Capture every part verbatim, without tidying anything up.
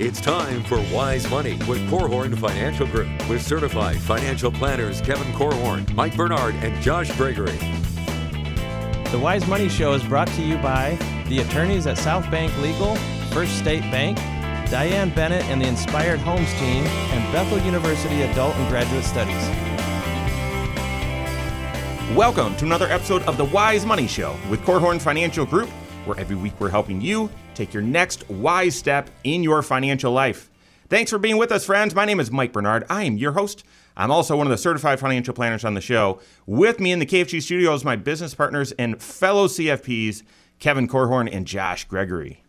It's time for Wise Money with Korhorn Financial Group with certified financial planners Kevin Korhorn, Mike Bernard, and Josh Gregory. The Wise Money Show is brought to you by the attorneys at South Bank Legal, First State Bank, Diane Bennett and the Inspired Homes Team, and Bethel University Adult and Graduate Studies. Welcome to another episode of the Wise Money Show with Korhorn Financial Group, where every week we're helping you take your next wise step in your financial life. Thanks for being with us, friends. My name is Mike Bernard. I am your host. I'm also one of the certified financial planners on the show. With me in the K F G studios, my business partners and fellow C F Ps, Kevin Korhorn and Josh Gregory.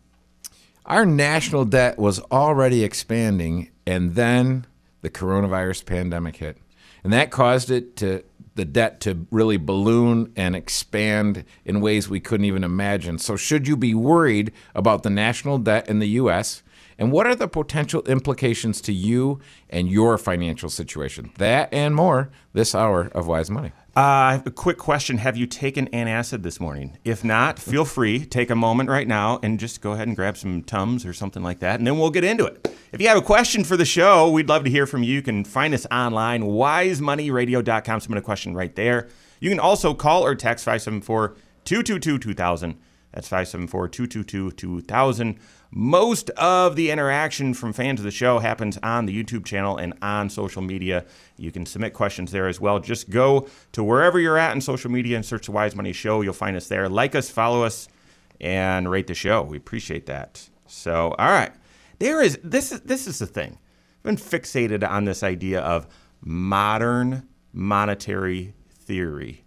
Our national debt was already expanding, and then the coronavirus pandemic hit. And that caused it to the debt to really balloon and expand in ways we couldn't even imagine. So should you be worried about the national debt in the U S? And what are the potential implications to you and your financial situation? That and more this hour of Wise Money. Uh, a quick question. Have you taken antacid this morning? If not, feel free. Take a moment right now and just go ahead and grab some Tums or something like that, and then we'll get into it. If you have a question for the show, we'd love to hear from you. You can find us online, wise money radio dot com. Submit a question right there. You can also call or text five seven four, two two two, two thousand. That's five seven four, two two two, two thousand. Most of the interaction from fans of the show happens on the YouTube channel and on social media. You can submit questions there as well. Just go to wherever you're at in social media and search the Wise Money Show. You'll find us there. Like us, follow us, and rate the show. We appreciate that. So, all right. There is this is this is the thing. I've been fixated on this idea of modern monetary theory.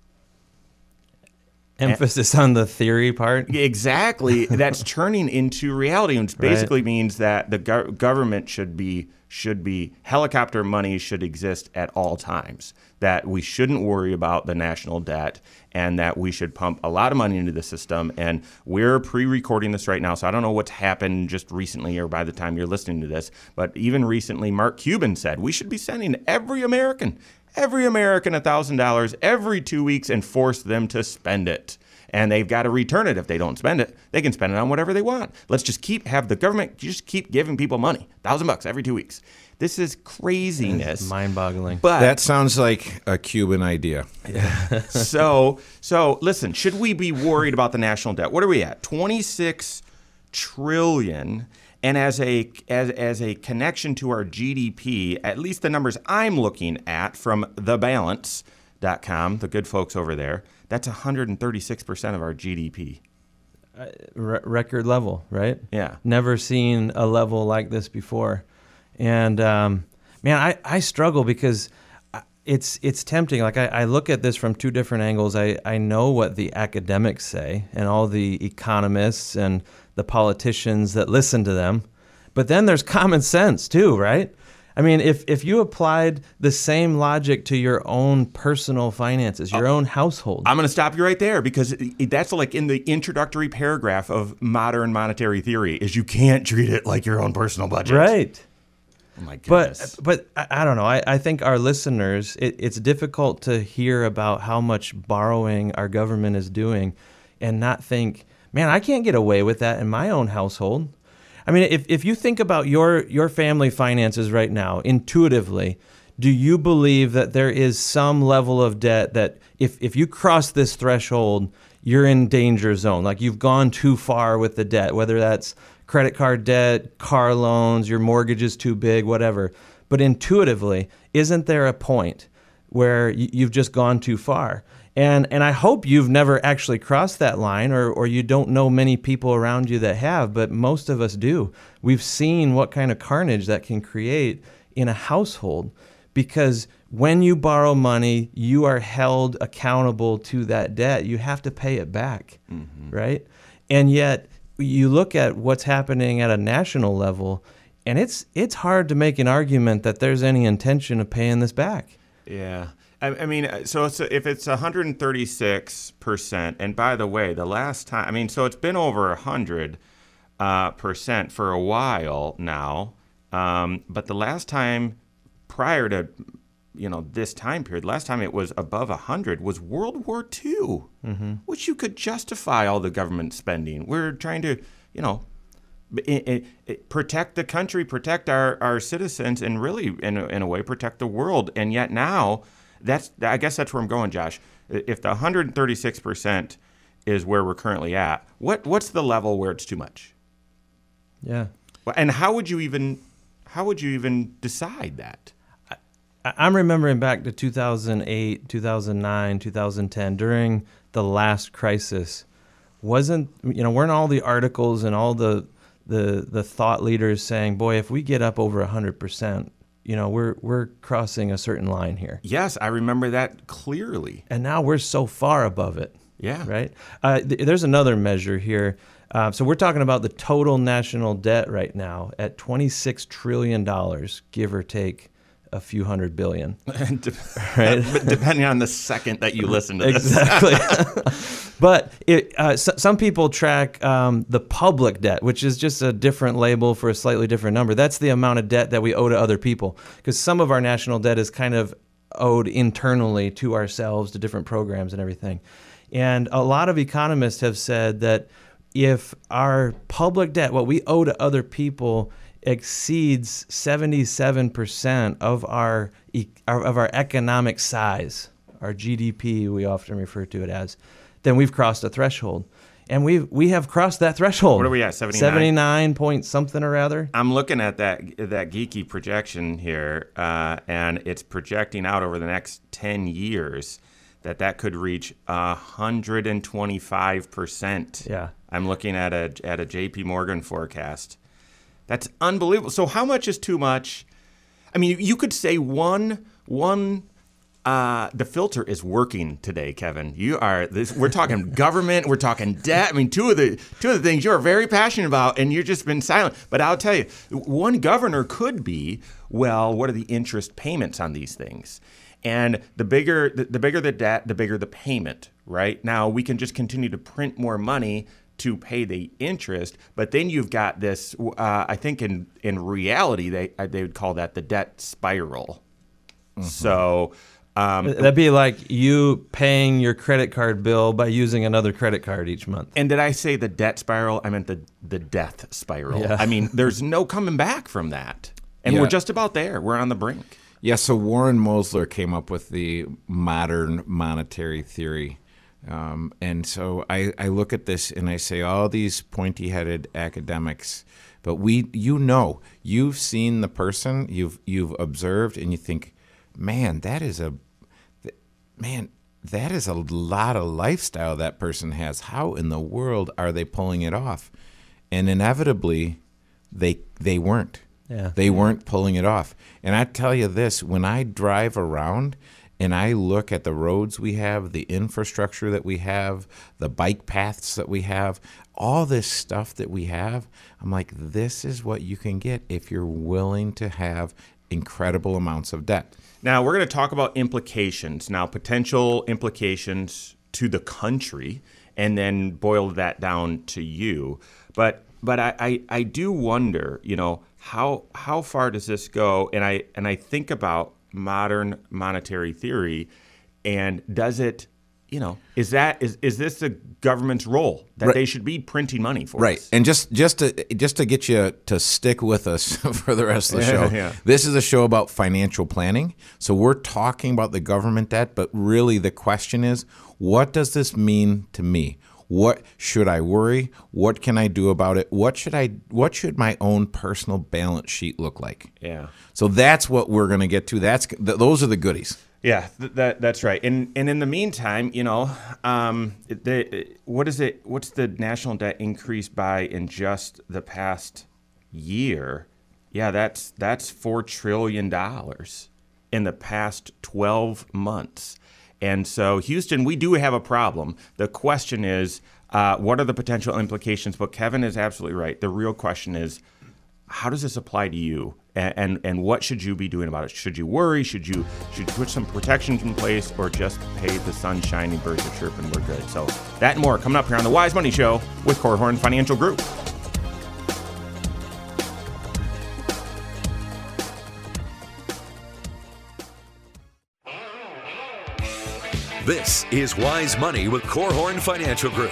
Emphasis on the theory part. Exactly. That's turning into reality, which basically right. means that the go- government should be should be helicopter money should exist at all times, that we shouldn't worry about the national debt, and that we should pump a lot of money into the system. And we're pre-recording this right now, so I don't know what's happened just recently or by the time you're listening to this. But even recently, Mark Cuban said we should be sending every American every American one thousand dollars every two weeks and force them to spend it. And they've got to return it if they don't spend it. They can spend it on whatever they want. Let's just keep have the government just keep giving people money, one thousand bucks every two weeks. This is craziness. It's mind-boggling. But that sounds like a Cuban idea. Yeah. so, so listen, should we be worried about the national debt? What are we at? twenty-six trillion dollars. And as a as as a connection to our G D P, at least the numbers I'm looking at from the balance dot com, the good folks over there, that's one hundred thirty-six percent of our G D P. Uh, re- record level, right? Yeah. Never seen a level like this before. And um, man, I, I struggle because it's it's tempting. Like I, I look at this from two different angles. I, I know what the academics say and all the economists and the politicians that listen to them. But then there's common sense too, right? I mean, if, if you applied the same logic to your own personal finances, your oh, own household. I'm going to stop you right there because that's like in the introductory paragraph of modern monetary theory is you can't treat it like your own personal budget. Right. Oh my goodness. But, but I don't know. I, I think our listeners, it, it's difficult to hear about how much borrowing our government is doing and not think, man, I can't get away with that in my own household. I mean, if, if you think about your, your family finances right now, intuitively, do you believe that there is some level of debt that if, if you cross this threshold, you're in danger zone? Like you've gone too far with the debt, whether that's credit card debt, car loans, your mortgage is too big, whatever. But intuitively, isn't there a point where you've just gone too far? And and I hope you've never actually crossed that line or, or you don't know many people around you that have, but most of us do. We've seen what kind of carnage that can create in a household because when you borrow money, you are held accountable to that debt. You have to pay it back, mm-hmm. right? And yet you look at what's happening at a national level, and it's it's hard to make an argument that there's any intention of paying this back. Yeah. I mean, so it's a, if it's one hundred thirty-six percent, and by the way, the last time, I mean, so it's been over one hundred percent uh, percent for a while now, um, but the last time prior to, you know, this time period, last time it was above one hundred was World War Two, mm-hmm. which you could justify all the government spending. We're trying to, you know, It, it, protect the country, protect our, our citizens, and really, in a, in a way, protect the world. And yet now, that's I guess that's where I'm going, Josh. If the one hundred thirty-six percent is where we're currently at, what what's the level where it's too much? Yeah. And how would you even how would you even decide that? I, I'm remembering back to two thousand eight, two thousand nine, two thousand ten, during the last crisis. Wasn't you know weren't all the articles and all the the the thought leaders saying, boy, if we get up over one hundred percent, you know, we're we're crossing a certain line here. Yes, I remember that clearly. And now we're so far above it. Yeah. Right? Uh, th- there's another measure here. Uh, so we're talking about the total national debt right now at twenty-six trillion dollars, give or take a few hundred billion. De- right? Depending on the second that you listen to this. Exactly. But it, uh, so, some people track um, the public debt, which is just a different label for a slightly different number. That's the amount of debt that we owe to other people, because some of our national debt is kind of owed internally to ourselves, to different programs and everything. And a lot of economists have said that if our public debt, what we owe to other people, exceeds seventy-seven percent of our of our economic size, our G D P, we often refer to it as, then we've crossed a threshold. And we we have crossed that threshold. What are we at, seventy-nine? seventy-nine point something or rather. I'm looking at that that geeky projection here, uh, and it's projecting out over the next ten years that that could reach one hundred twenty-five percent. Yeah. I'm looking at a at a J P Morgan forecast. That's unbelievable. So how much is too much? I mean, you could say one one Uh, the filter is working today, Kevin. You are. This, we're talking government. We're talking debt. I mean, two of the two of the things you are very passionate about, and you've just been silent. But I'll tell you, one governor could be, well, what are the interest payments on these things? And the bigger the, the bigger the debt, the bigger the payment. Right now, we can just continue to print more money to pay the interest. But then you've got this. Uh, I think in in reality, they they would call that the debt spiral. Mm-hmm. So. Um, That'd be like you paying your credit card bill by using another credit card each month. And did I say the debt spiral? I meant the, the death spiral. Yeah. I mean, there's no coming back from that. And yeah. We're just about there. We're on the brink. Yeah, so Warren Mosler came up with the modern monetary theory. Um, and so I, I look at this and I say, all these pointy-headed academics, but we, you know, you've seen the person, you've you've observed, and you think, man, that is a man, that is a lot of lifestyle that person has. How in the world are they pulling it off? And inevitably, they they weren't. Yeah. They weren't pulling it off. And I tell you this, when I drive around and I look at the roads we have, the infrastructure that we have, the bike paths that we have, all this stuff that we have, I'm like, this is what you can get if you're willing to have incredible amounts of debt. Now, we're going to talk about implications, now potential implications to the country, and then boil that down to you. But but I, I, I do wonder, you know, how how far does this go? And I and I think about modern monetary theory, and does it, you know, is that is is this the government's role that right. They should be printing money for right. us? Right. And just just to just to get you to stick with us for the rest of the show. Yeah. This is a show about financial planning. So we're talking about the government debt, but really the question is, what does this mean to me? What should I worry? What can I do about it? What should I what should my own personal balance sheet look like? Yeah. So that's what we're going to get to. That's th- those are the goodies. Yeah, th- that that's right. And and in the meantime, you know, um, the, what is it? What's the national debt increased by in just the past year? Yeah, that's that's four trillion dollars in the past twelve months. And so, Houston, we do have a problem. The question is, uh, what are the potential implications? But Kevin is absolutely right. The real question is, how does this apply to you? And, and and what should you be doing about it? Should you worry? Should you should you put some protections in place, or just pay the sun shining, birds are chirping, we're good? So that and more coming up here on the Wise Money Show with Korhorn Financial Group. This is Wise Money with Korhorn Financial Group.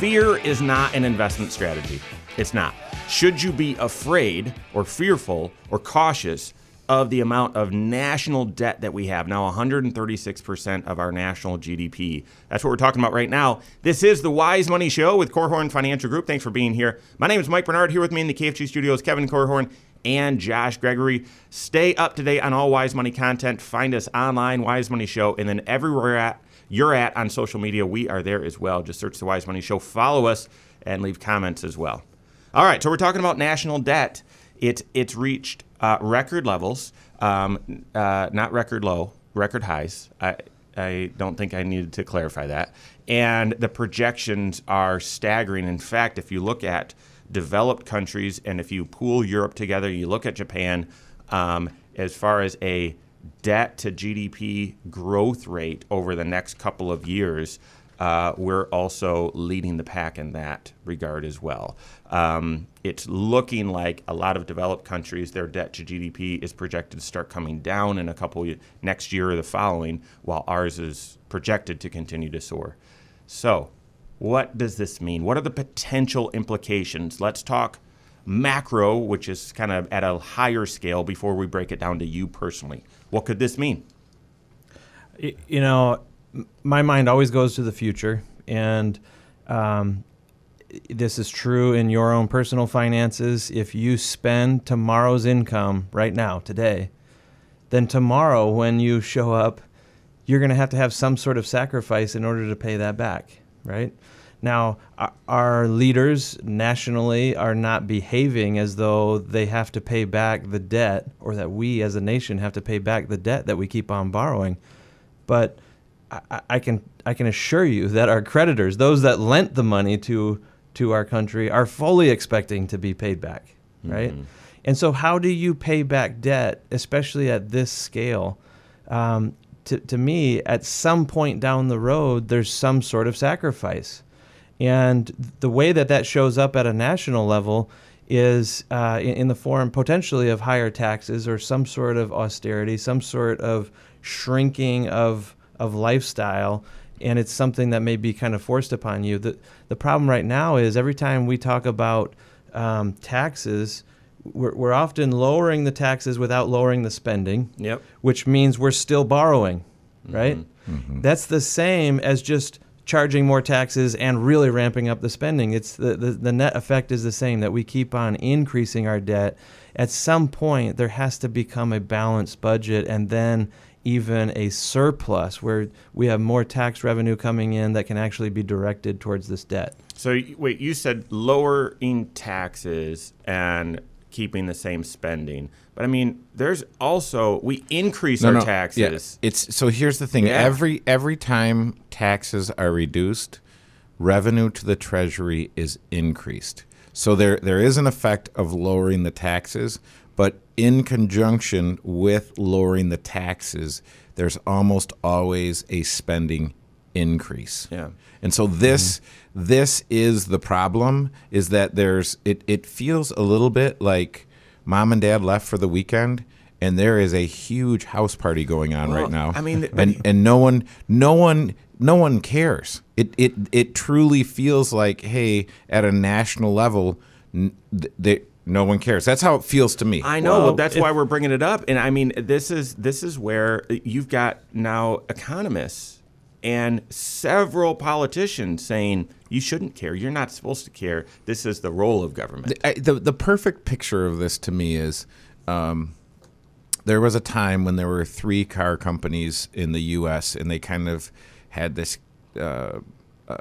Fear is not an investment strategy. It's not. Should you be afraid or fearful or cautious of the amount of national debt that we have? Now, one hundred thirty-six percent of our national G D P. That's what we're talking about right now. This is the Wise Money Show with Korhorn Financial Group. Thanks for being here. My name is Mike Bernard. Here with me in the K F G studios, Kevin Korhorn and Josh Gregory. Stay up to date on all Wise Money content. Find us online, Wise Money Show, and then everywhere at you're at on social media, we are there as well. Just search the Wise Money Show, follow us, and leave comments as well. All right, so we're talking about national debt. It, it's reached uh, record levels, um, uh, not record low, record highs. I, I don't think I needed to clarify that. And the projections are staggering. In fact, if you look at developed countries and if you pool Europe together, you look at Japan, um, as far as a debt to G D P growth rate over the next couple of years, uh, we're also leading the pack in that regard as well. Um, it's looking like a lot of developed countries, their debt to G D P is projected to start coming down in a couple of, next year or the following, while ours is projected to continue to soar. So what does this mean? What are the potential implications? Let's talk macro, which is kind of at a higher scale, before we break it down to you personally. What could this mean? You know, my mind always goes to the future, and um, this is true in your own personal finances. If you spend tomorrow's income right now, today, then tomorrow when you show up, you're going to have to have some sort of sacrifice in order to pay that back, right? Now, our leaders nationally are not behaving as though they have to pay back the debt, or that we as a nation have to pay back the debt that we keep on borrowing. But I, I can I can assure you that our creditors, those that lent the money to to our country, are fully expecting to be paid back, right? Mm-hmm. And so how do you pay back debt, especially at this scale? Um, to, to me, at some point down the road, there's some sort of sacrifice. And the way that that shows up at a national level is uh, in the form potentially of higher taxes or some sort of austerity, some sort of shrinking of of lifestyle. And it's something that may be kind of forced upon you. The, the problem right now is every time we talk about um, taxes, we're, we're often lowering the taxes without lowering the spending, yep. which means we're still borrowing, right? Mm-hmm. Mm-hmm. That's the same as just charging more taxes and really ramping up the spending. It's the, the, the net effect is the same, that we keep on increasing our debt. At some point, there has to become a balanced budget, and then even a surplus where we have more tax revenue coming in that can actually be directed towards this debt. So wait, you said lowering taxes and keeping the same spending. But I mean, there's also, we increase no, our no, taxes. Yeah. It's so here's the thing. Yeah. Every every time taxes are reduced, revenue to the Treasury is increased. So there there is an effect of lowering the taxes, but in conjunction with lowering the taxes, there's almost always a spending increase. Yeah. And so this mm-hmm. this is the problem, is that there's it, it feels a little bit like mom and dad left for the weekend and there is a huge house party going on well, right now. I mean, and and no one no one no one cares. It it it truly feels like, hey, at a national level, they no one cares. That's how it feels to me. I know. Well, that's if, why we're bringing it up. And I mean, this is this is where you've got now economists and several politicians saying, you shouldn't care, you're not supposed to care, this is the role of government. The, I, the, the perfect picture of this to me is um, there was a time when there were three car companies in the U S and they kind of had this, uh, uh,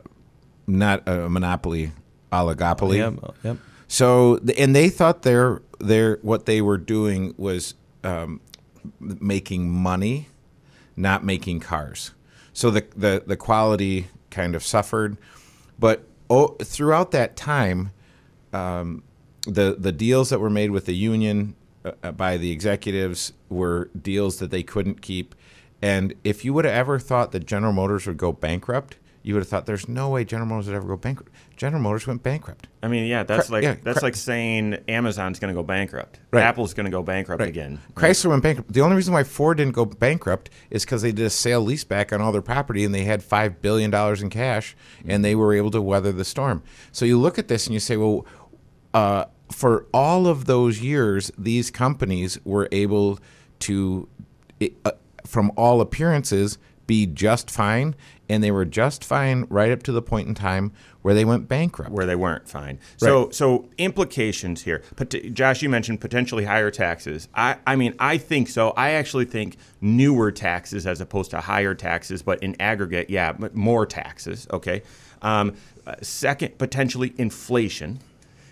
not a monopoly, oligopoly. Yep, yep. So, and they thought their, their, what they were doing was um, making money, not making cars. So the, the, the quality kind of suffered. But oh, throughout that time, um, the, the deals that were made with the union uh, by the executives were deals that they couldn't keep. And if you would have ever thought that General Motors would go bankrupt, you would have thought there's no way General Motors would ever go bankrupt. General Motors went bankrupt. I mean, yeah, that's Cra like yeah, that's like saying Amazon's going to go bankrupt. Right. Apple's going to go bankrupt right. again. Chrysler right. went bankrupt. The only reason why Ford didn't go bankrupt is because they did a sale leaseback on all their property, and they had five billion dollars in cash, mm-hmm. and they were able to weather the storm. So you look at this and you say, well, uh, for all of those years, these companies were able to, uh, from all appearances, be just fine, and they were just fine right up to the point in time where they went bankrupt. Where they weren't fine. Right. So, so implications here. Pot- Josh, you mentioned potentially higher taxes. I, I mean, I think so. I actually think newer taxes as opposed to higher taxes, but in aggregate, yeah, but more taxes. Okay. Um, second, potentially inflation.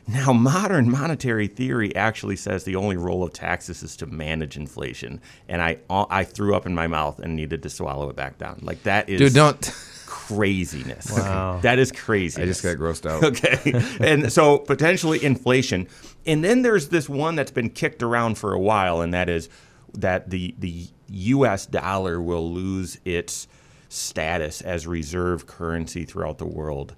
Now, modern monetary theory actually says the only role of taxes is to manage inflation, and I I threw up in my mouth and needed to swallow it back down. Like that is Dude, don't. craziness. Wow. That is crazy. I just got grossed out. Okay, and so potentially inflation, and then there's this one that's been kicked around for a while, and that is that the the U S dollar will lose its status as reserve currency throughout the world.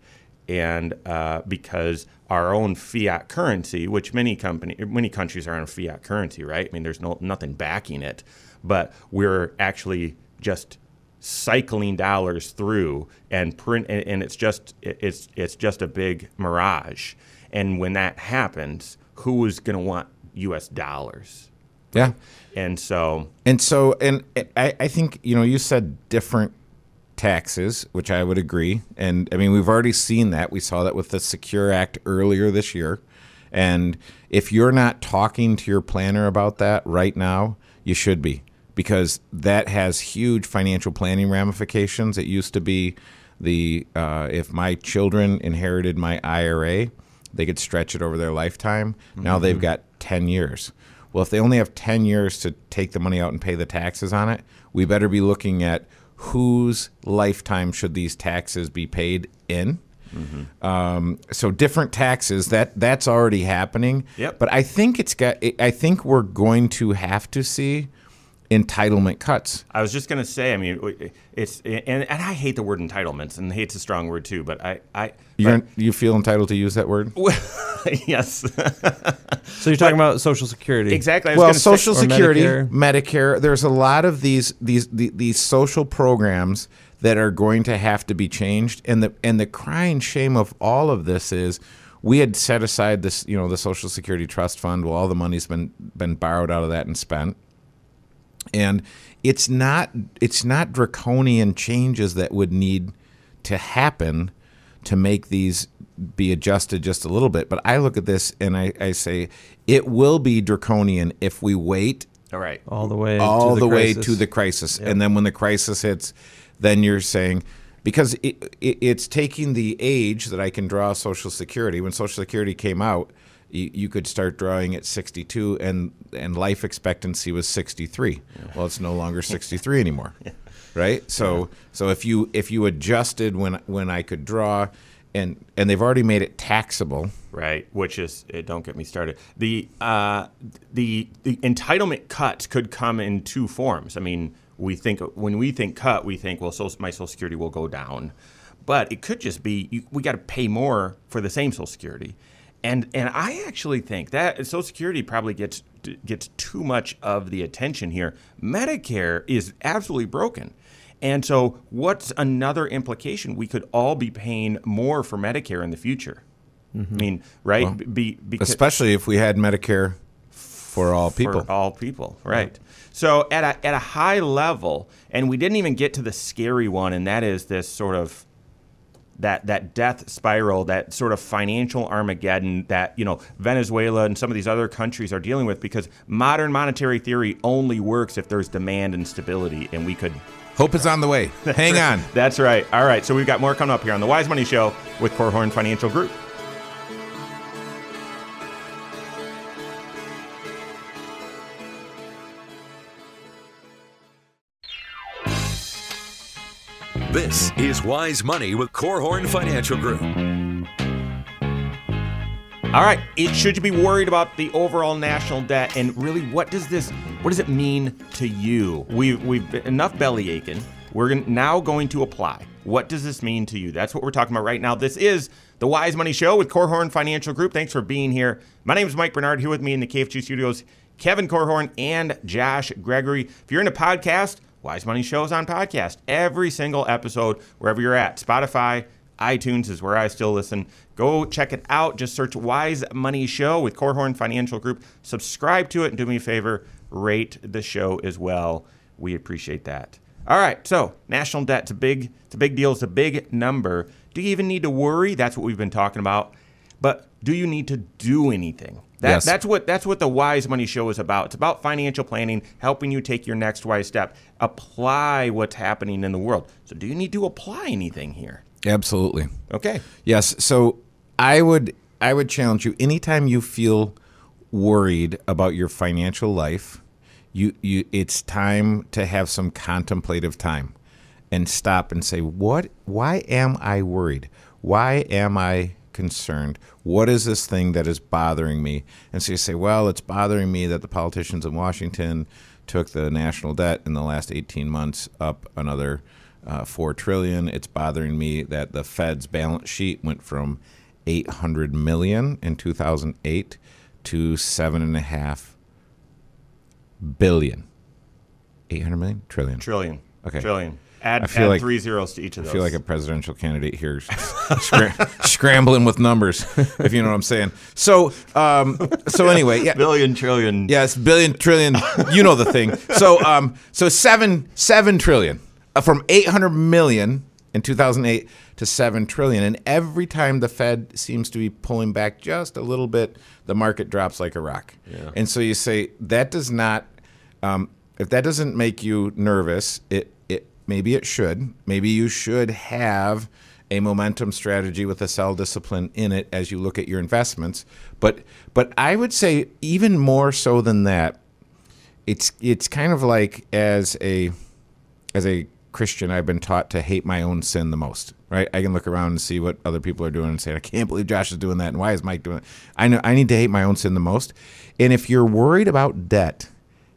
And uh, because our own fiat currency, which many company, many countries are on a fiat currency, right? I mean, there's no nothing backing it, but we're actually just cycling dollars through and print, and, and it's just it's it's just a big mirage. And when that happens, who is going to want U S dollars? Yeah, and so and so and I, I think you know you said different. Taxes, which I would agree. And I mean, we've already seen that. We saw that with the Secure Act earlier this year. And if you're not talking to your planner about that right now, you should be, because that has huge financial planning ramifications. It used to be the uh, if my children inherited my I R A, they could stretch it over their lifetime. Mm-hmm. Now they've got ten years. Well, if they only have ten years to take the money out and pay the taxes on it, we better be looking at whose lifetime should these taxes be paid in? Mm-hmm. Um, so different taxes, that that's already happening. Yep. But I think it's got. I think we're going to have to see entitlement cuts. I was just going to say. I mean, it's and, and I hate the word entitlements, and hate's a strong word too. But I, I you you feel entitled to use that word? Well, yes. So you're talking but, about Social Security, exactly? I was well, Social say, Security, Medicare. Medicare. There's a lot of these these the, these social programs that are going to have to be changed, and the and the crying shame of all of this is we had set aside this you know the Social Security Trust Fund. Well, all the money's been been borrowed out of that and spent. And it's not it's not draconian changes that would need to happen to make these be adjusted just a little bit. But I look at this and I, I say it will be draconian if we wait all right all the way all the, the way to the crisis. Yep. And then when the crisis hits, then you're saying because it, it, it's taking the age that I can draw Social Security. When Social Security came out, you could start drawing at sixty-two, and, and life expectancy was sixty-three. Yeah. Well, it's no longer sixty-three anymore, yeah. right? So, yeah. so if you if you adjusted when when I could draw, and and they've already made it taxable, right? Which is it, don't get me started. The uh, the the entitlement cuts could come in two forms. I mean, we think when we think cut, we think well, so my Social Security will go down, but it could just be you, we got to pay more for the same Social Security. And and I actually think that Social Security probably gets gets too much of the attention here. Medicare is absolutely broken. And so what's another implication? We could all be paying more for Medicare in the future. Mm-hmm. I mean, right? Well, be, because, especially if we had Medicare for all people. For all people, right. Yeah. So at a, at a high level, and we didn't even get to the scary one, and that is this sort of That that death spiral, that sort of financial Armageddon that, you know, Venezuela and some of these other countries are dealing with, because modern monetary theory only works if there's demand and stability, and we could... Hope is on the way. Hang on. That's right. All right. So we've got more coming up here on The Wise Money Show with Korhorn Financial Group. This is Wise Money with Korhorn Financial Group. All right, it, should you be worried about the overall national debt, and really, what does this, what does it mean to you? We've we've enough belly aching. We're now going to apply. What does this mean to you? That's what we're talking about right now. This is the Wise Money Show with Korhorn Financial Group. Thanks for being here. My name is Mike Bernard. Here with me in the K F G studios, Kevin Korhorn and Josh Gregory. If you're into podcast, Wise Money Show is on podcast every single episode, wherever you're at. Spotify, iTunes is where I still listen. Go check it out. Just search Wise Money Show with Korhorn Financial Group. Subscribe to it and do me a favor, rate the show as well. We appreciate that. All right, so national debt, it's a big, it's a big deal, it's a big number. Do you even need to worry? That's what we've been talking about. But do you need to do anything? That, yes. That's what that's what the Wise Money Show is about. It's about financial planning, helping you take your next wise step, apply what's happening in the world. So do you need to apply anything here? Absolutely. Okay. Yes. So I would I would challenge you, anytime you feel worried about your financial life, you you it's time to have some contemplative time and stop and say, what why am I worried? Why am I concerned? What is this thing that is bothering me? And so you say, well, it's bothering me that the politicians in Washington took the national debt in the last eighteen months up another uh, four trillion dollars. It's bothering me that the Fed's balance sheet went from eight hundred million dollars in two thousand eight to seven and a half billion dollars. eight hundred million dollars? Trillion. Trillion. Okay. Trillion. Add, I feel add like, three zeros to each of those. I feel like a presidential candidate here scram- scrambling with numbers, if you know what I'm saying. So um, so anyway. Yeah. Billion, trillion. Yes, billion, trillion. You know the thing. So um, so seven, seven trillion. Uh, from eight hundred million in two thousand eight to seven trillion. And every time the Fed seems to be pulling back just a little bit, the market drops like a rock. Yeah. And so you say, that does not, um, if that doesn't make you nervous, it maybe it should. Maybe you should have a momentum strategy with a sell discipline in it as you look at your investments. But but I would say even more so than that, it's it's kind of like as a as a Christian, I've been taught to hate my own sin the most. Right? I can look around and see what other people are doing and say, I can't believe Josh is doing that, and why is Mike doing it? I know I need to hate my own sin the most. And if you're worried about debt,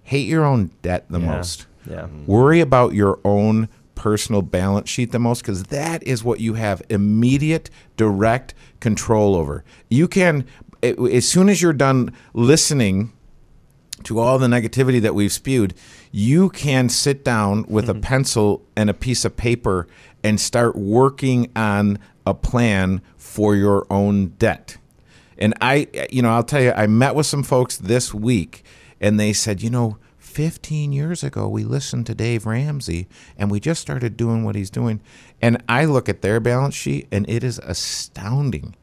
hate your own debt the yeah. most. Yeah. Worry about your own personal balance sheet the most, because that is what you have immediate, direct control over. You can, as soon as you're done listening to all the negativity that we've spewed, you can sit down with mm-hmm. a pencil and a piece of paper and start working on a plan for your own debt. And I, you know, I'll tell you, I met with some folks this week, and they said, you know, fifteen years ago, we listened to Dave Ramsey, and we just started doing what he's doing. And I look at their balance sheet, and it is astounding.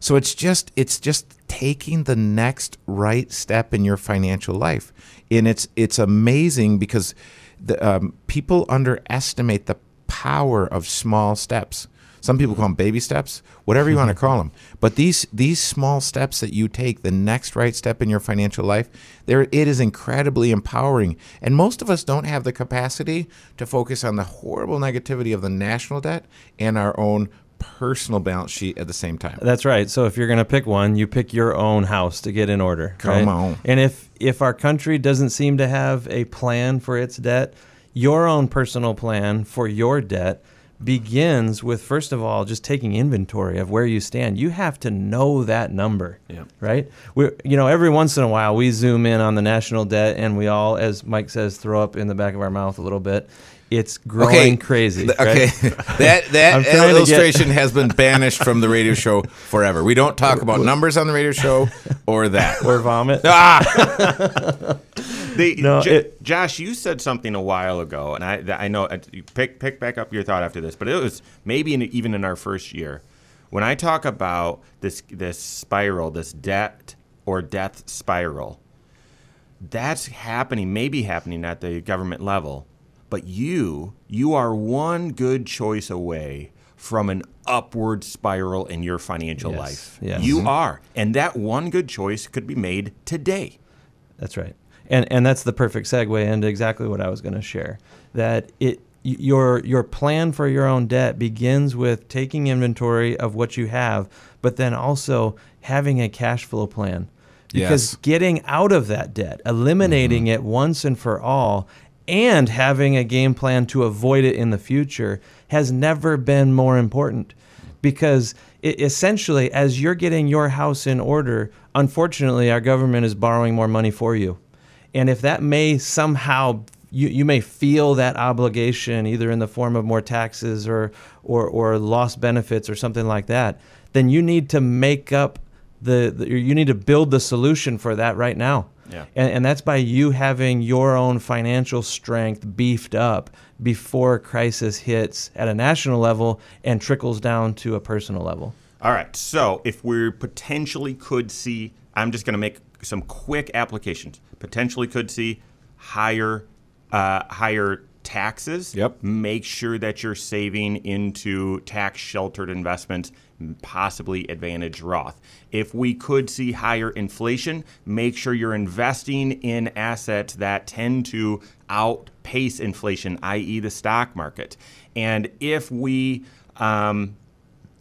So it's just it's just taking the next right step in your financial life. And it's it's amazing because the, um, people underestimate the power of small steps. Some people call them baby steps, whatever you want to call them. But these these small steps that you take, the next right step in your financial life, there it is incredibly empowering. And most of us don't have the capacity to focus on the horrible negativity of the national debt and our own personal balance sheet at the same time. That's right. So if you're going to pick one, you pick your own house to get in order. Come right? on. And if if our country doesn't seem to have a plan for its debt, your own personal plan for your debt begins with, first of all, just taking inventory of where you stand. You have to know that number, yeah. right? We, you know, every once in a while we zoom in on the national debt, and we all, as Mike says, throw up in the back of our mouth a little bit. It's growing okay. crazy. Right? Okay, that that illustration has been banished from the radio show forever. We don't talk about numbers on the radio show or that or vomit. Ah. The, no, J- it, Josh, you said something a while ago, and I I know you pick pick back up your thought after this, but it was maybe in, even in our first year when I talk about this this spiral, this debt or death spiral. That's happening, maybe happening at the government level. But you, you are one good choice away from an upward spiral in your financial yes, life. Yes. You mm-hmm. are. And that one good choice could be made today. That's right. And and that's the perfect segue into exactly what I was going to share. That it your your plan for your own debt begins with taking inventory of what you have, but then also having a cash flow plan. Because yes. getting out of that debt, eliminating mm-hmm. it once and for all, and having a game plan to avoid it in the future has never been more important, because it essentially, as you're getting your house in order, unfortunately, our government is borrowing more money for you. And if that may somehow, you, you may feel that obligation either in the form of more taxes or, or, or lost benefits or something like that, then you need to make up the, the you need to build the solution for that right now. Yeah. And, and that's by you having your own financial strength beefed up before crisis hits at a national level and trickles down to a personal level. All right. So if we potentially could see, I'm just going to make some quick applications, potentially could see higher uh, higher taxes. Yep. Make sure that you're saving into tax-sheltered investments, possibly Advantage Roth. If we could see higher inflation, make sure you're investing in assets that tend to outpace inflation, that is the stock market. And if we, um,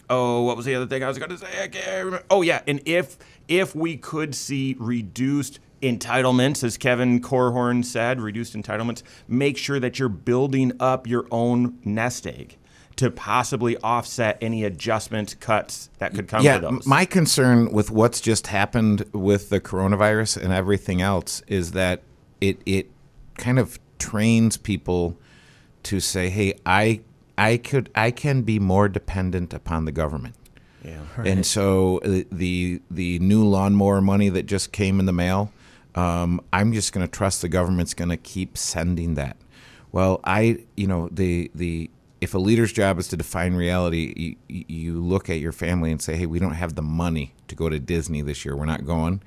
oh, what was the other thing I was going to say? I can't remember. Oh, yeah. And if if we could see reduced entitlements, as Kevin Korhorn said, reduced entitlements, make sure that you're building up your own nest egg to possibly offset any adjustment cuts that could come yeah, to those. My concern with what's just happened with the coronavirus and everything else is that it it kind of trains people to say, hey, I I could I can be more dependent upon the government. Yeah. Right. And so the the new lawnmower money that just came in the mail, um, I'm just going to trust the government's going to keep sending that. Well, I you know the the if a leader's job is to define reality, you, you look at your family and say, hey, we don't have the money to go to Disney this year. We're not going.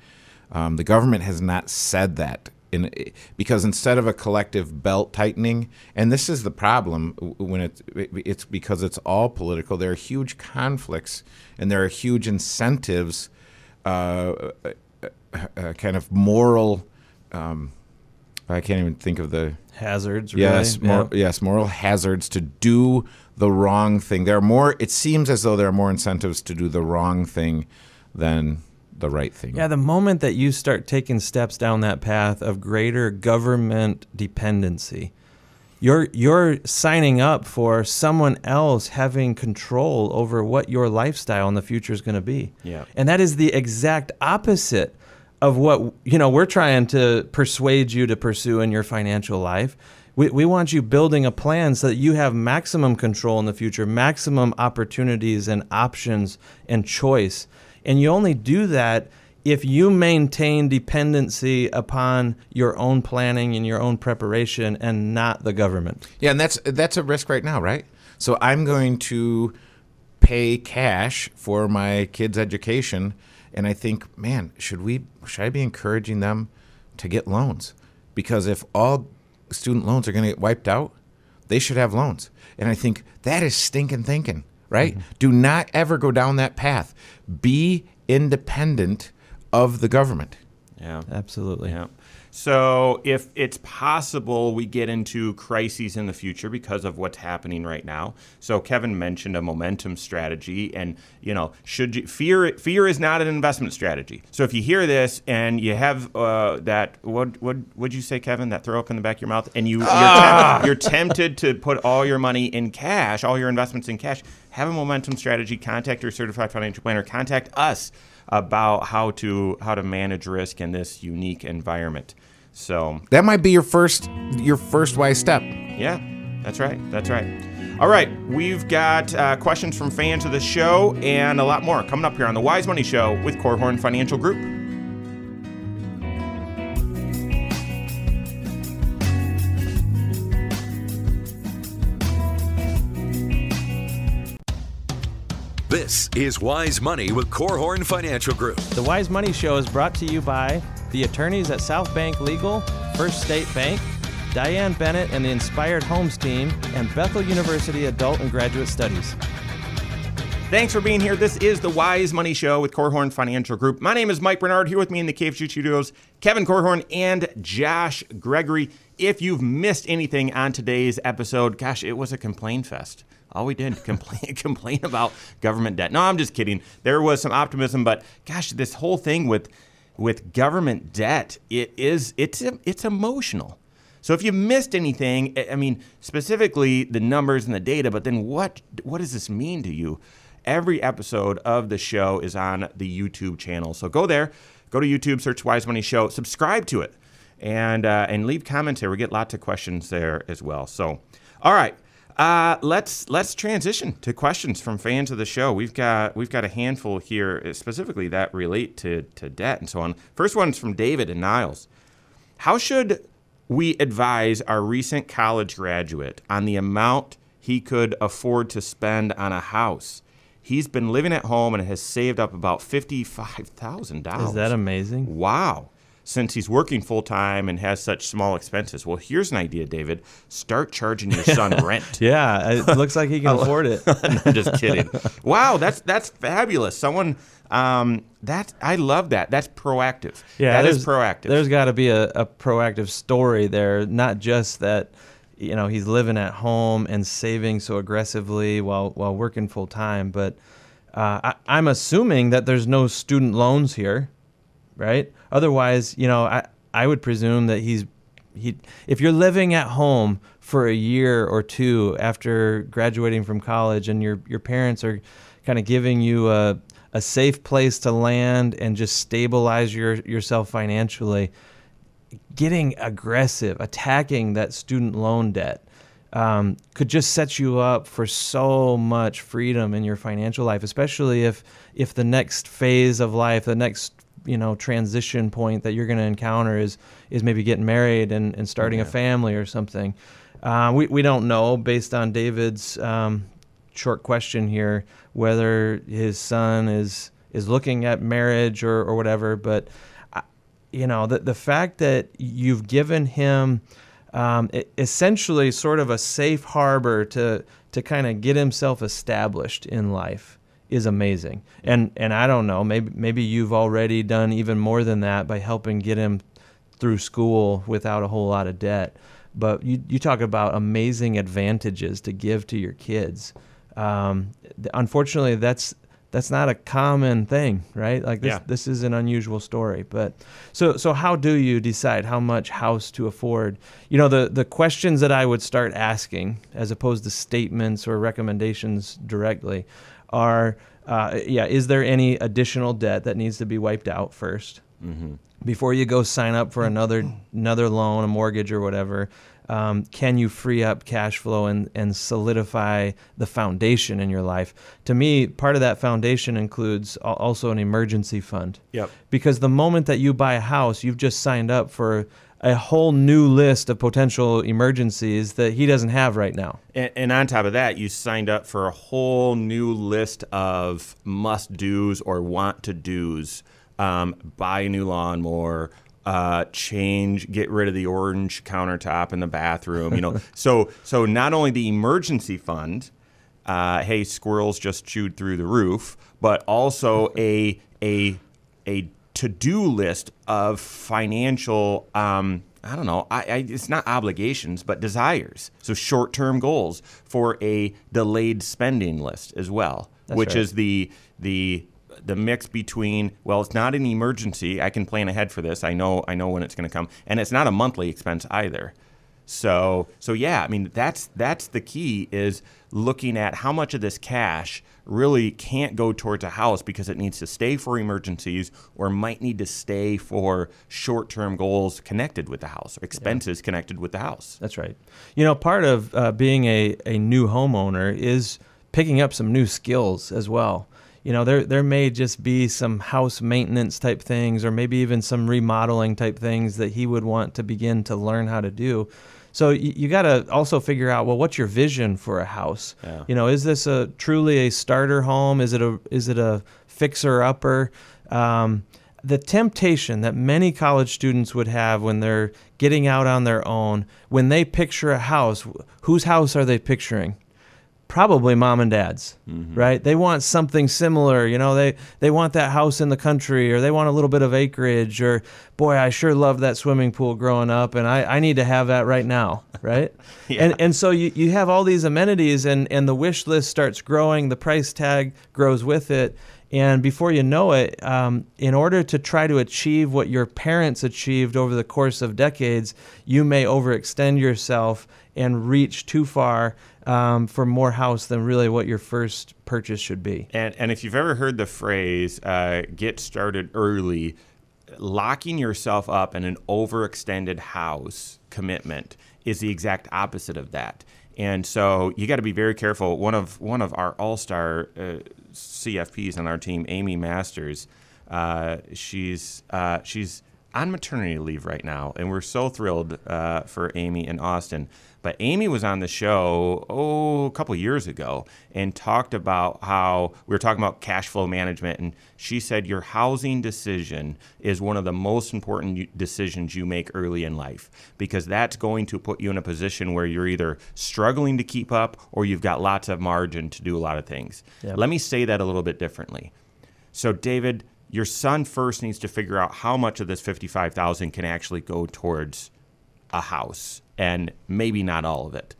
Um, the government has not said that, in, because instead of a collective belt tightening, and this is the problem when it's, it's because it's all political, there are huge conflicts and there are huge incentives, uh, uh, kind of moral um I can't even think of the hazards. Really. Yes, mor- yeah. yes, moral hazards to do the wrong thing. There are more. It seems as though there are more incentives to do the wrong thing than the right thing. Yeah, the moment that you start taking steps down that path of greater government dependency, you're you're signing up for someone else having control over what your lifestyle in the future is going to be. Yeah, and that is the exact opposite of what, you know, we're trying to persuade you to pursue in your financial life. We we want you building a plan so that you have maximum control in the future, maximum opportunities and options and choice. And you only do that if you maintain dependency upon your own planning and your own preparation and not the government. Yeah, and that's that's a risk right now, right? So I'm going to pay cash for my kids' education. And I think, man, should we? Should I be encouraging them to get loans? Because if all student loans are going to get wiped out, they should have loans. And I think that is stinking thinking, right? Mm-hmm. Do not ever go down that path. Be independent of the government. Yeah, absolutely. Yeah. So if it's possible, we get into crises in the future because of what's happening right now. So Kevin mentioned a momentum strategy, and you know, should you, fear fear is not an investment strategy. So if you hear this and you have uh, that, what what would you say, Kevin? That throw up in the back of your mouth, and you you're, ah! temp- you're tempted to put all your money in cash, all your investments in cash. Have a momentum strategy. Contact your certified financial planner. Contact us about how to how to manage risk in this unique environment. So that might be your first your first wise step. Yeah, that's right. That's right. All right, we've got uh, questions from fans of the show and a lot more coming up here on the Wise Money Show with Korhorn Financial Group. This is Wise Money with Korhorn Financial Group. The Wise Money Show is brought to you by the attorneys at South Bank Legal, First State Bank, Diane Bennett and the Inspired Homes Team, and Bethel University Adult and Graduate Studies. Thanks for being here. This is the Wise Money Show with Korhorn Financial Group. My name is Mike Bernard. Here with me in the K F G studios, Kevin Korhorn and Josh Gregory. If you've missed anything on today's episode, gosh, it was a complaint fest. All we did, complain, complain about government debt. No, I'm just kidding. There was some optimism, but gosh, this whole thing with with government debt, it is it's it's emotional. So if you missed anything, I mean, specifically the numbers and the data, but then what what does this mean to you? Every episode of the show is on the YouTube channel. So go there, go to YouTube, search Wise Money Show, subscribe to it, and uh, and leave comments there. We get lots of questions there as well. So, all right, uh, let's let's transition to questions from fans of the show. We've got we've got a handful here specifically that relate to to debt and so on. First one's from David and Niles. How should we advise our recent college graduate on the amount he could afford to spend on a house? He's been living at home and has saved up about fifty-five thousand dollars. Is that amazing? Wow. Since he's working full-time and has such small expenses. Well, here's an idea, David. Start charging your son rent. Yeah, it looks like he can afford it. I'm just kidding. Wow, that's that's fabulous. Someone, um, that, I love that. That's proactive. Yeah, that is proactive. There's got to be a, a proactive story there, not just that, you know, he's living at home and saving so aggressively while while working full time. But uh, I, I'm assuming that there's no student loans here, right? Otherwise, you know, I I would presume that he's he. If you're living at home for a year or two after graduating from college, and your your parents are kind of giving you a a safe place to land and just stabilize your yourself financially, getting aggressive, attacking that student loan debt um, could just set you up for so much freedom in your financial life, especially if if the next phase of life, the next you know transition point that you're going to encounter is is maybe getting married and, and starting yeah. a family or something. Uh, we, we don't know, based on David's um, short question here, whether his son is, is looking at marriage or, or whatever, but you know, the, the fact that you've given him um, essentially sort of a safe harbor to to kind of get himself established in life is amazing. And and I don't know, maybe maybe you've already done even more than that by helping get him through school without a whole lot of debt. But you, you talk about amazing advantages to give to your kids. Um, unfortunately, that's That's not a common thing, right? Like this, yeah. this is an unusual story. But so, so how do you decide how much house to afford? You know, the, the questions that I would start asking, as opposed to statements or recommendations directly, are, uh, yeah, is there any additional debt that needs to be wiped out first mm-hmm. before you go sign up for another another loan, a mortgage, or whatever? Um, can you free up cash flow and, and solidify the foundation in your life? To me, part of that foundation includes also an emergency fund. Yep. Because the moment that you buy a house, you've just signed up for a whole new list of potential emergencies that he doesn't have right now. And, and on top of that, you signed up for a whole new list of must-dos or want-to-dos. Um, buy a new lawnmower. Uh, change, get rid of the orange countertop in the bathroom, you know. so so not only the emergency fund, uh, hey, squirrels just chewed through the roof, but also a a a to-do list of financial, um, I don't know, I, I, it's not obligations, but desires. So short-term goals for a delayed spending list as well, That's which right. is the the... the mix between, well, it's not an emergency. I can plan ahead for this. I know I know when it's going to come. And it's not a monthly expense either. So, so yeah, I mean, that's that's the key, is looking at how much of this cash really can't go towards a house because it needs to stay for emergencies or might need to stay for short-term goals connected with the house or expenses yeah. connected with the house. That's right. You know, part of uh, being a, a new homeowner is picking up some new skills as well. You know, there there may just be some house maintenance type things, or maybe even some remodeling type things that he would want to begin to learn how to do. So you, you got to also figure out, well, what's your vision for a house? Yeah. You know, is this a truly a starter home? Is it a is it a fixer upper? Um, the temptation that many college students would have when they're getting out on their own, when they picture a house, whose house are they picturing? probably mom and dad's, mm-hmm. right? They want something similar. You know, they, they want that house in the country, or they want a little bit of acreage, or boy, I sure loved that swimming pool growing up, and I, I need to have that right now, right? yeah. And and so you, you have all these amenities, and, and the wish list starts growing, the price tag grows with it. And before you know it, um, in order to try to achieve what your parents achieved over the course of decades, you may overextend yourself and reach too far um, for more house than really what your first purchase should be. And, and if you've ever heard the phrase, uh, get started early, locking yourself up in an overextended house commitment is the exact opposite of that. And so you got to be very careful. One of one of our all-star uh, C F Ps on our team, Amy Masters, uh, she's uh, she's on maternity leave right now, and we're so thrilled uh, for Amy and Austin. But Amy was on the show oh a couple years ago and talked about how we were talking about cash flow management, and she said your housing decision is one of the most important decisions you make early in life, because that's going to put you in a position where you're either struggling to keep up or you've got lots of margin to do a lot of things. Yep. Let me say that a little bit differently. So David, your son first needs to figure out how much of this fifty-five thousand dollars can actually go towards a house, and maybe not all of it.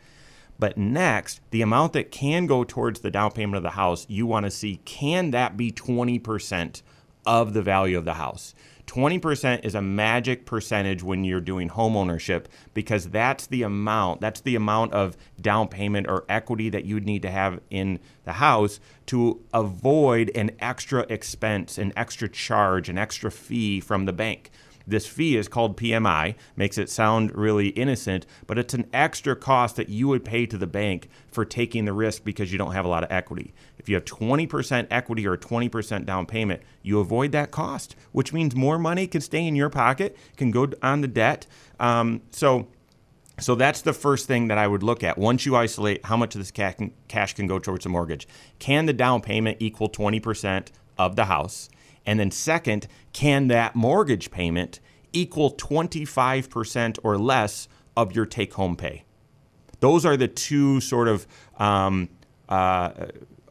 But next, the amount that can go towards the down payment of the house, you want to see, can that be twenty percent of the value of the house? twenty percent is a magic percentage when you're doing home ownership, because that's the amount, that's the amount of down payment or equity that you'd need to have in the house to avoid an extra expense, an extra charge, an extra fee from the bank. This fee is called P M I, makes it sound really innocent, but it's an extra cost that you would pay to the bank for taking the risk because you don't have a lot of equity. If you have twenty percent equity or twenty percent down payment, you avoid that cost, which means more money can stay in your pocket, can go on the debt. Um, so, so that's the first thing that I would look at. Once you isolate how much of this cash can go towards a mortgage, can the down payment equal twenty percent of the house? And then second, can that mortgage payment equal twenty-five percent or less of your take-home pay? Those are the two sort of um, uh,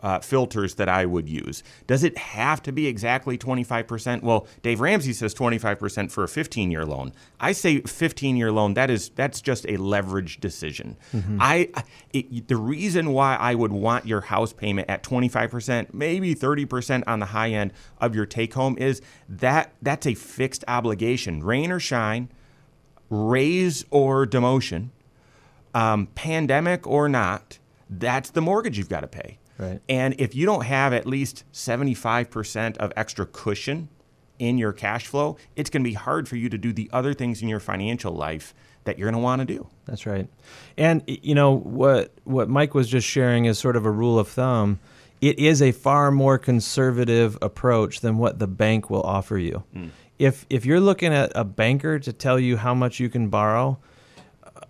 uh, filters that I would use. Does it have to be exactly twenty-five percent? Well, Dave Ramsey says twenty-five percent for a fifteen-year loan. I say fifteen-year loan, that is, that's just a leverage decision. Mm-hmm. I it, the reason why I would want your house payment at twenty-five percent, maybe thirty percent on the high end of your take-home is that that's a fixed obligation. Rain or shine, raise or demotion, um, pandemic or not, that's the mortgage you've got to pay. Right. And if you don't have at least seventy-five percent of extra cushion in your cash flow, it's going to be hard for you to do the other things in your financial life that you're going to want to do. That's right. And you know what what Mike was just sharing is sort of a rule of thumb. It is a far more conservative approach than what the bank will offer you. Mm. If if you're looking at a banker to tell you how much you can borrow,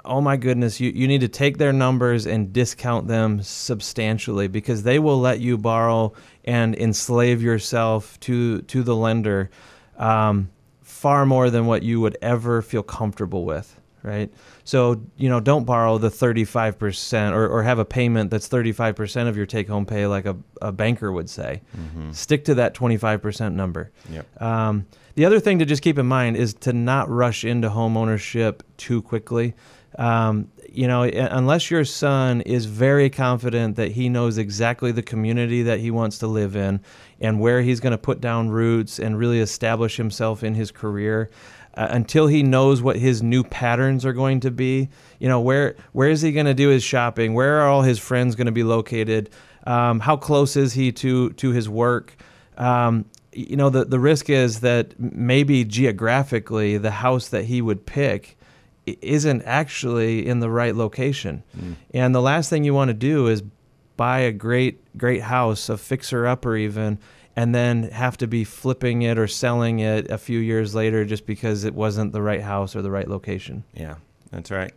oh my goodness, you, you need to take their numbers and discount them substantially, because they will let you borrow and enslave yourself to to the lender um, far more than what you would ever feel comfortable with, right? So, you know, don't borrow the thirty-five percent or, or have a payment that's thirty-five percent of your take-home pay like a, a banker would say. Mm-hmm. Stick to that twenty-five percent number. Yep. Um, the other thing to just keep in mind is to not rush into home ownership too quickly. Um, you know, unless your son is very confident that he knows exactly the community that he wants to live in and where he's going to put down roots and really establish himself in his career, uh, until he knows what his new patterns are going to be, you know, where where is he going to do his shopping? Where are all his friends going to be located? Um, how close is he to to his work? Um, you know, the, the risk is that maybe geographically the house that he would pick isn't actually in the right location. Mm. And the last thing you want to do is buy a great, great house, a fixer-upper even, and then have to be flipping it or selling it a few years later just because it wasn't the right house or the right location. Yeah, that's right.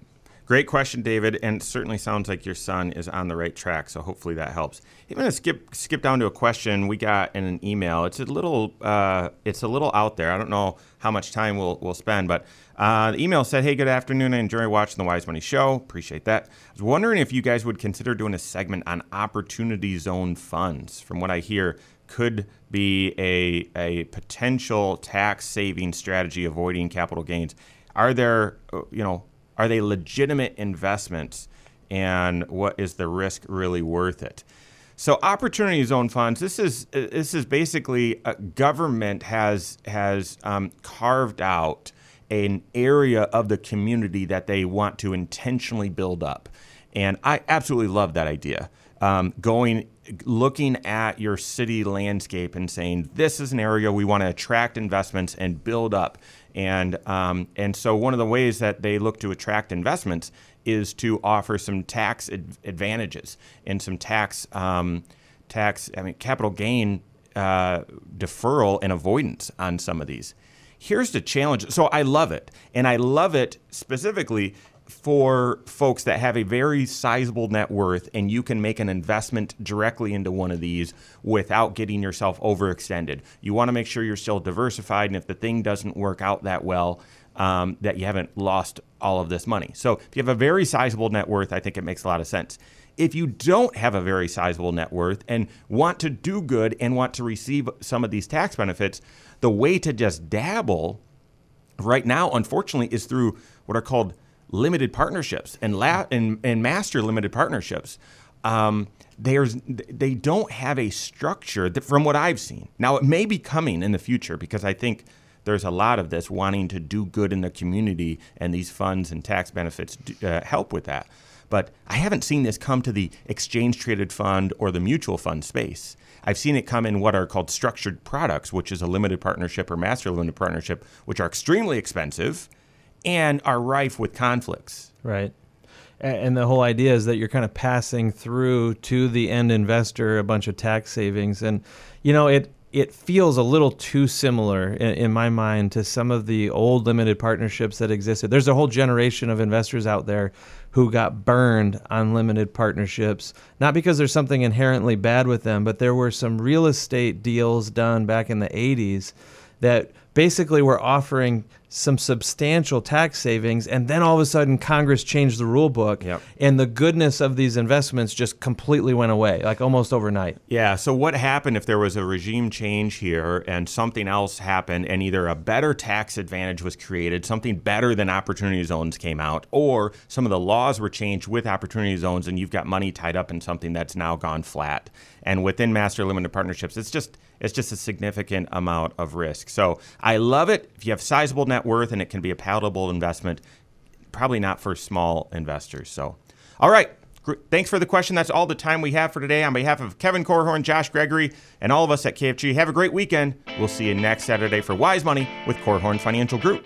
Great question, David, and it certainly sounds like your son is on the right track, so hopefully that helps. I'm going to skip skip down to a question we got in an email. It's a little uh, it's a little out there. I don't know how much time we'll we'll spend, but uh, the email said, "Hey, good afternoon. I enjoy watching the Wise Money Show. Appreciate that. I was wondering if you guys would consider doing a segment on opportunity zone funds. From what I hear, could be a a potential tax saving strategy avoiding capital gains. Are there you know Are they legitimate investments, and what is the risk really worth it?" So opportunity zone funds, this is this is basically a government has has um, carved out an area of the community that they want to intentionally build up. And I absolutely love that idea. Um, going, looking at your city landscape and saying, this is an area we want to attract investments and build up. And um, and so one of the ways that they look to attract investments is to offer some tax ad advantages and some tax um, tax I mean capital gain uh, deferral and avoidance on some of these. Here's the challenge. So I love it, and I love it specifically for folks that have a very sizable net worth, and you can make an investment directly into one of these without getting yourself overextended. You want to make sure you're still diversified, and if the thing doesn't work out that well, um, that you haven't lost all of this money. So if you have a very sizable net worth, I think it makes a lot of sense. If you don't have a very sizable net worth and want to do good and want to receive some of these tax benefits, the way to just dabble right now, unfortunately, is through what are called limited partnerships and la and, and master limited partnerships. Um, there's, they don't have a structure that, from what I've seen. Now, it may be coming in the future, because I think there's a lot of this wanting to do good in the community, and these funds and tax benefits uh, help with that. But I haven't seen this come to the exchange-traded fund or the mutual fund space. I've seen it come in what are called structured products, which is a limited partnership or master limited partnership, which are extremely expensive and are rife with conflicts. Right. And the whole idea is that you're kind of passing through to the end investor a bunch of tax savings. And, you know, it, it feels a little too similar in, in my mind to some of the old limited partnerships that existed. There's a whole generation of investors out there who got burned on limited partnerships, not because there's something inherently bad with them, but there were some real estate deals done back in the eighties that basically were offering some substantial tax savings, and then all of a sudden Congress changed the rule book, yep. and the goodness of these investments just completely went away, like almost overnight. Yeah, so what happened if there was a regime change here and something else happened, and either a better tax advantage was created, something better than opportunity zones came out, or some of the laws were changed with opportunity zones, and you've got money tied up in something that's now gone flat. And within master limited partnerships, it's just it's just a significant amount of risk. So I love it if you have sizable net worth and it can be a palatable investment, probably not for small investors. So, all right. Thanks for the question. That's all the time we have for today. On behalf of Kevin Korhorn, Josh Gregory, and all of us at K F G, have a great weekend. We'll see you next Saturday for Wise Money with Korhorn Financial Group.